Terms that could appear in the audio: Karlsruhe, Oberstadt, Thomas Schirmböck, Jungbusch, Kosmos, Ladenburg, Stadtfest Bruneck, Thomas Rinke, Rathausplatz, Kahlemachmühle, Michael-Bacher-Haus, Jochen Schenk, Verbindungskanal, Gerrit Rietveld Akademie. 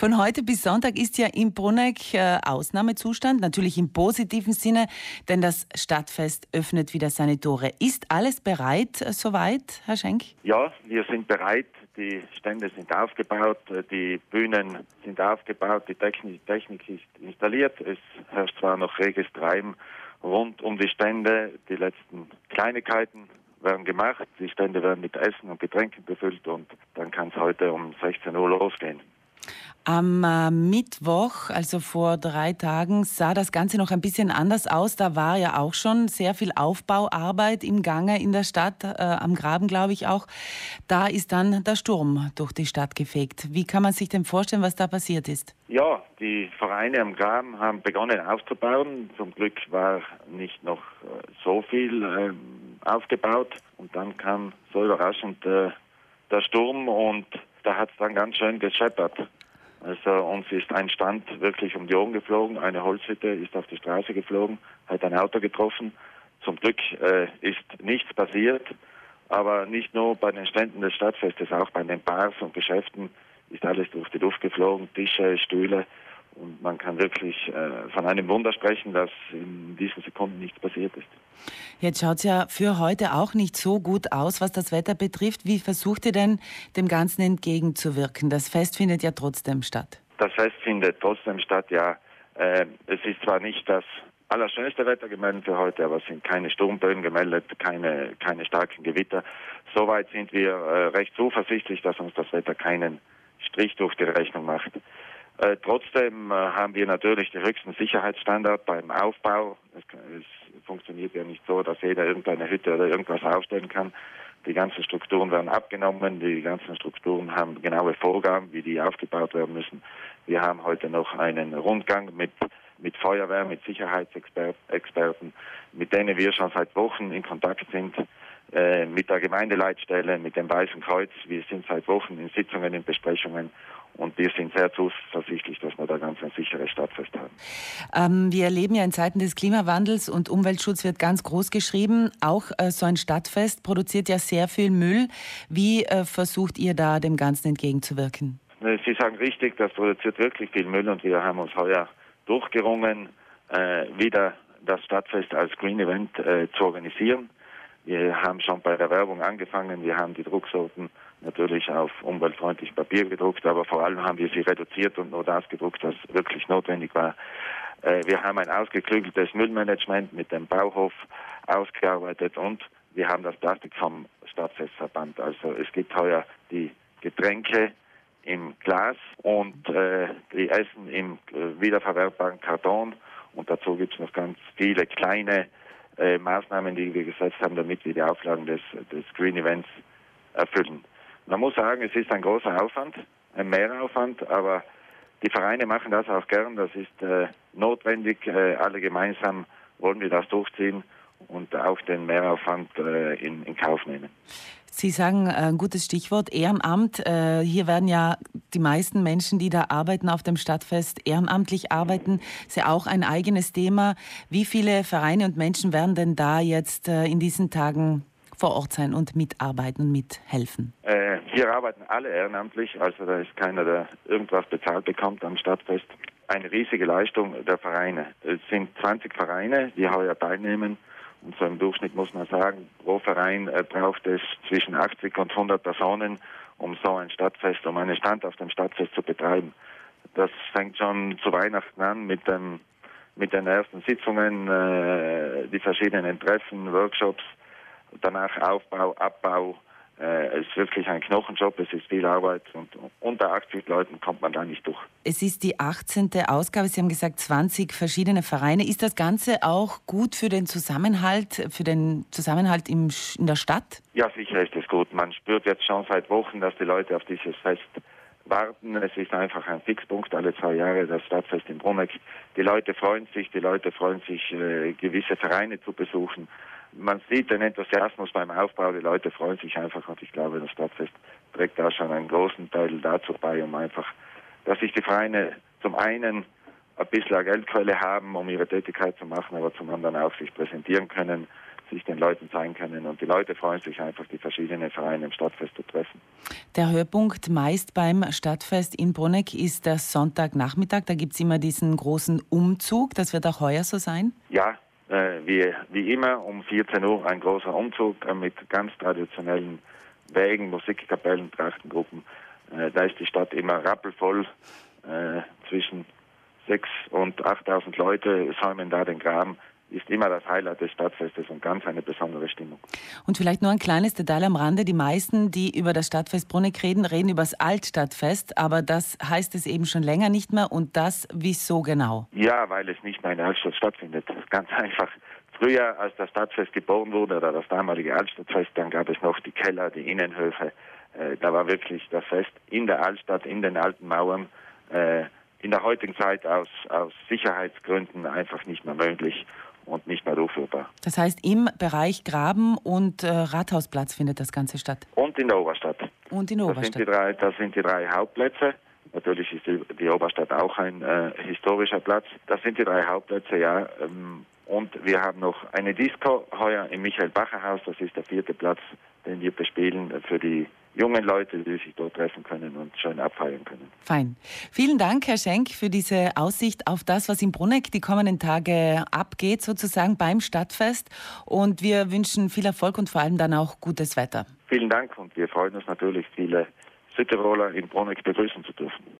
Von heute bis Sonntag ist ja in Bruneck Ausnahmezustand, natürlich im positiven Sinne, denn das Stadtfest öffnet wieder seine Tore. Ist alles bereit soweit, Herr Schenk? Ja, wir sind bereit. Die Stände sind aufgebaut, die Bühnen sind aufgebaut, die Technik ist installiert. Es herrscht zwar noch reges Treiben rund um die Stände, die letzten Kleinigkeiten werden gemacht, die Stände werden mit Essen und Getränken befüllt und dann kann es heute um 16 Uhr losgehen. Am Mittwoch, also vor 3 Tagen, sah das Ganze noch ein bisschen anders aus. Da war ja auch schon sehr viel Aufbauarbeit im Gange in der Stadt, am Graben, glaube ich auch. Da ist dann der Sturm durch die Stadt gefegt. Wie kann man sich denn vorstellen, was da passiert ist? Ja, die Vereine am Graben haben begonnen aufzubauen. Zum Glück war nicht noch so viel aufgebaut. Und dann kam so überraschend der Sturm und da hat es dann ganz schön gescheppert. Also uns ist ein Stand wirklich um die Ohren geflogen, eine Holzhütte ist auf die Straße geflogen, hat ein Auto getroffen. Zum Glück ist nichts passiert, aber nicht nur bei den Ständen des Stadtfestes, auch bei den Bars und Geschäften ist alles durch die Luft geflogen, Tische, Stühle. Und man kann wirklich von einem Wunder sprechen, dass in diesen Sekunden nichts passiert ist. Jetzt schaut es ja für heute auch nicht so gut aus, was das Wetter betrifft. Wie versucht ihr denn, dem Ganzen entgegenzuwirken? Das Fest findet ja trotzdem statt. Das Fest findet trotzdem statt, ja. Es ist zwar nicht das allerschönste Wetter gemeldet für heute, aber es sind keine Sturmböen gemeldet, keine starken Gewitter. Soweit sind wir recht zuversichtlich, dass uns das Wetter keinen Strich durch die Rechnung macht. Trotzdem haben wir natürlich den höchsten Sicherheitsstandard beim Aufbau. Es funktioniert ja nicht so, dass jeder irgendeine Hütte oder irgendwas aufstellen kann. Die ganzen Strukturen werden abgenommen. Die ganzen Strukturen haben genaue Vorgaben, wie die aufgebaut werden müssen. Wir haben heute noch einen Rundgang mit Feuerwehr, mit Sicherheitsexperten, mit denen wir schon seit Wochen in Kontakt sind, mit der Gemeindeleitstelle, mit dem Weißen Kreuz. Wir sind seit Wochen in Sitzungen, in Besprechungen. Und wir sind sehr zuversichtlich, dass wir da ganz ein sicheres Stadtfest haben. Wir leben ja in Zeiten des Klimawandels und Umweltschutz wird ganz groß geschrieben. Auch so ein Stadtfest produziert ja sehr viel Müll. Wie versucht ihr da dem Ganzen entgegenzuwirken? Sie sagen richtig, das produziert wirklich viel Müll und wir haben uns heuer durchgerungen, wieder das Stadtfest als Green Event zu organisieren. Wir haben schon bei der Werbung angefangen, wir haben die Drucksorten natürlich auf umweltfreundlichem Papier gedruckt, aber vor allem haben wir sie reduziert und nur das gedruckt, was wirklich notwendig war. Wir haben ein ausgeklügeltes Müllmanagement mit dem Bauhof ausgearbeitet und wir haben das Plastik vom Stadtfest verbannt. Also es gibt heuer die Getränke im Glas und die Essen im wiederverwertbaren Karton und dazu gibt es noch ganz viele kleine Maßnahmen, die wir gesetzt haben, damit wir die Auflagen des Green Events erfüllen. Man muss sagen, es ist ein großer Aufwand, ein Mehraufwand, aber die Vereine machen das auch gern. Das ist notwendig. Alle gemeinsam wollen wir das durchziehen und auch den Mehraufwand in Kauf nehmen. Sie sagen ein gutes Stichwort, Ehrenamt. Hier werden ja die meisten Menschen, die da arbeiten auf dem Stadtfest, ehrenamtlich arbeiten. Ist ja auch ein eigenes Thema. Wie viele Vereine und Menschen werden denn da jetzt in diesen Tagen vor Ort sein und mitarbeiten und mithelfen? Hier arbeiten alle ehrenamtlich, also da ist keiner, der irgendwas bezahlt bekommt am Stadtfest. Eine riesige Leistung der Vereine. Es sind 20 Vereine, die heuer teilnehmen. Und so im Durchschnitt muss man sagen, pro Verein braucht es zwischen 80 und 100 Personen, um so ein Stadtfest, um einen Stand auf dem Stadtfest zu betreiben. Das fängt schon zu Weihnachten an mit den ersten Sitzungen, die verschiedenen Treffen, Workshops, danach Aufbau, Abbau. Es ist wirklich ein Knochenjob, es ist viel Arbeit und unter 80 Leuten kommt man da nicht durch. Es ist die 18. Ausgabe, Sie haben gesagt 20 verschiedene Vereine. Ist das Ganze auch gut für den Zusammenhalt in der Stadt? Ja, sicher ist es gut. Man spürt jetzt schon seit Wochen, dass die Leute auf dieses Fest warten. Es ist einfach ein Fixpunkt, alle 2 Jahre das Stadtfest in Bruneck. Die Leute freuen sich, gewisse Vereine zu besuchen. Man sieht den Enthusiasmus beim Aufbau, die Leute freuen sich einfach und ich glaube, das Stadtfest trägt da schon einen großen Teil dazu bei, um einfach, dass sich die Vereine zum einen ein bisschen eine Geldquelle haben, um ihre Tätigkeit zu machen, aber zum anderen auch sich präsentieren können, sich den Leuten zeigen können. Und die Leute freuen sich einfach, die verschiedenen Vereine im Stadtfest zu treffen. Der Höhepunkt meist beim Stadtfest in Bruneck ist der Sonntagnachmittag. Da gibt es immer diesen großen Umzug. Das wird auch heuer so sein? Ja, wie immer um 14 Uhr ein großer Umzug mit ganz traditionellen Wägen, Musikkapellen, Trachtengruppen. Da ist die Stadt immer rappelvoll. Zwischen 6.000 und 8.000 Leute säumen da den Graben. Ist immer das Highlight des Stadtfestes und ganz eine besondere Stimmung. Und vielleicht nur ein kleines Detail am Rande. Die meisten, die über das Stadtfest Bruneck reden, reden über das Altstadtfest. Aber das heißt es eben schon länger nicht mehr. Und das, wieso genau? Ja, weil es nicht mehr in der Altstadt stattfindet. Ganz einfach. Früher, als das Stadtfest geboren wurde, oder das damalige Altstadtfest, dann gab es noch die Keller, die Innenhöfe. Da war wirklich das Fest in der Altstadt, in den alten Mauern. In der heutigen Zeit aus Sicherheitsgründen einfach nicht mehr möglich und nicht mehr durchführbar. Das heißt, im Bereich Graben und Rathausplatz findet das Ganze statt? Und in der Oberstadt. Und in der Oberstadt. Das sind die drei Hauptplätze. Natürlich ist die Oberstadt auch ein historischer Platz. Das sind die drei Hauptplätze, ja. Und wir haben noch eine Disco heuer im Michael-Bacher-Haus. Das ist der 4. Platz, den wir bespielen für die jungen Leute, die sich dort treffen können und schön abfeiern können. Fein. Vielen Dank, Herr Schenk, für diese Aussicht auf das, was in Bruneck die kommenden Tage abgeht, sozusagen beim Stadtfest. Und wir wünschen viel Erfolg und vor allem dann auch gutes Wetter. Vielen Dank und wir freuen uns natürlich, viele Südtiroler in Bruneck begrüßen zu dürfen.